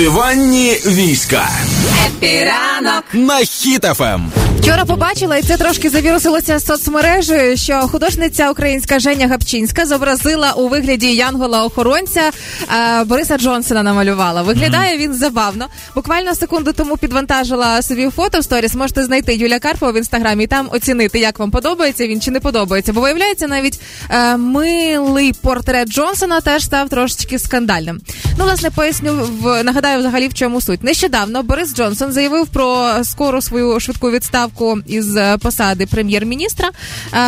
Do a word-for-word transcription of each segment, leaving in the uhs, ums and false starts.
Диванні війська. Епіранок на Хіт еф ем. Вчора побачила, і це трошки завірусилося соцмережею, що художниця українська Женя Гапчинська зобразила у вигляді янгола-охоронця е, Бориса Джонсона намалювала. Виглядає mm-hmm. він забавно. Буквально секунду тому підвантажила собі фото в сторіс. Можете знайти Юлія Карпова в інстаграмі і там оцінити, як вам подобається він чи не подобається. Бо виявляється, навіть е, милий портрет Джонсона теж став трошечки скандальним. Ну, власне, поясню, в, нагадаю взагалі, в чому суть. Нещодавно Борис Джонсон заявив про скору свою швидку відставку із посади прем'єр-міністра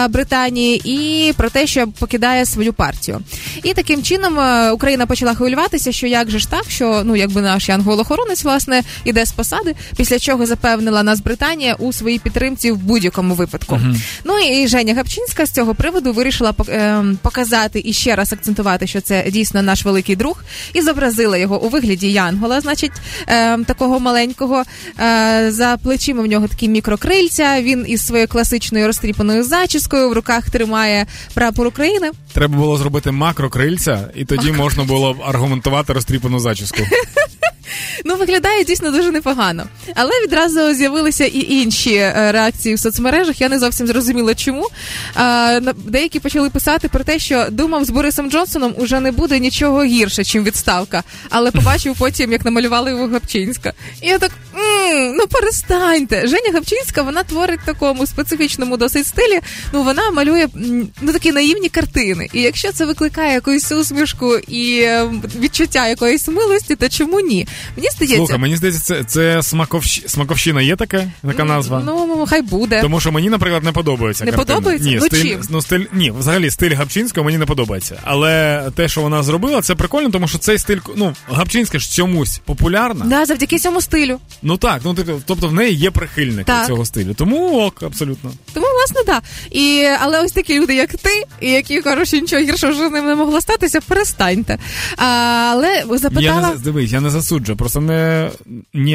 Британії і про те, що покидає свою партію. І таким чином Україна почала хвилюватися, що як же ж так, що ну якби наш янгол-охоронець, власне, іде з посади, після чого запевнила нас Британія у своїй підтримці в будь-якому випадку. Uh-huh. Ну і Женя Гапчинська з цього приводу вирішила показати і ще раз акцентувати, що це дійсно наш великий друг, і зобразила його у вигляді янгола, значить, такого маленького. За плечима в нього такі мікрокрили, він із своєю класичною розтріпаною зачіскою в руках тримає прапор України. Треба було зробити макрокрильця, і тоді Мак... можна було аргументувати розтріпану зачіску. Ну, виглядає дійсно дуже непогано. Але відразу з'явилися і інші реакції в соцмережах. Я не зовсім зрозуміла, чому. Деякі почали писати про те, що думав, з Борисом Джонсоном уже не буде нічого гірше, чим відставка. Але побачив потім, як намалювали його Гапчинська. І я так, ммм, ну перестаньте. Женя Гапчинська, вона творить в такому специфічному досить стилі. Ну, вона малює, ну, такі наївні картини. І якщо це викликає якусь усмішку і відчуття якоїсь милості, то чому ні? Мені здається... Слухай, мені здається, це, це смаковщ... смаковщина є така, така назва? Ну, хай буде. Тому що мені, наприклад, не подобається. Не картина. Подобається? Ні, ну стиль, чим? Ну, стиль, ні, взагалі стиль Гапчинського мені не подобається. Але те, що вона зробила, це прикольно, тому що цей стиль, ну, Гапчинська ж чомусь популярна. Да, завдяки цьому стилю. Ну так, ну тобто в неї є прихильник цього стилю. Тому ок, абсолютно. Тому, власне, так. Да. І, але ось такі люди, як ти, і які, коротше, нічого гіршого вже не могло статися, перестаньте. А, але запитала... Я не, дивись, я не засуджу. Просто не, не,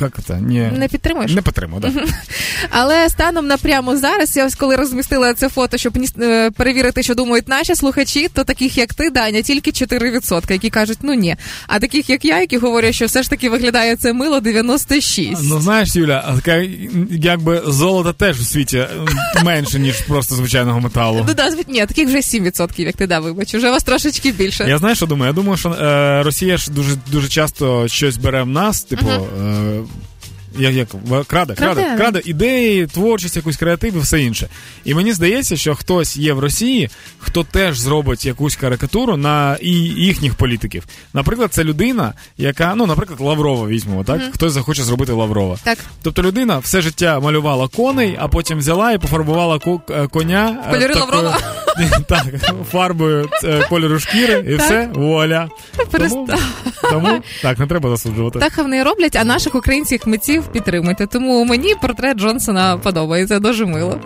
як це, не, не підтримуєш? Не підтримую, так. Да. Але станом на прямо зараз, я ось коли розмістила це фото, щоб перевірити, що думають наші слухачі, то таких, як ти, Даня, тільки чотири відсотки, які кажуть, ну ні. А таких, як я, які говорять, що все ж таки виглядає це мило, дев'яносто шість відсотків. Ну знаєш, Юля, якби золото теж у світі менше, ніж просто звичайного металу. Ну так, ні, таких вже сім відсотків, як ти, да, вибач, вже вас трошечки більше. Я знаю, що думаю. Я думаю, що е, Росія ж дуже, дуже часто щось бере в нас, типу, uh-huh. е- як, як, краде, краде, краде, краде ідеї, творчість, якусь креатив і все інше. І мені здається, що хтось є в Росії, хто теж зробить якусь карикатуру на і їхніх політиків. Наприклад, це людина, яка, ну, наприклад, Лаврова візьмемо, так? Mm-hmm. Хтось захоче зробити Лаврова. Так. Тобто людина все життя малювала коней, а потім взяла і пофарбувала коня. Кольори такою... Лаврова? Так, фарбою кольору шкіри, і так. Все, вуаля. Тому, тому, так, не треба засуджувати. Так, а вони роблять, а наших українських митців підтримуйте. Тому мені портрет Джонсона подобається, дуже мило.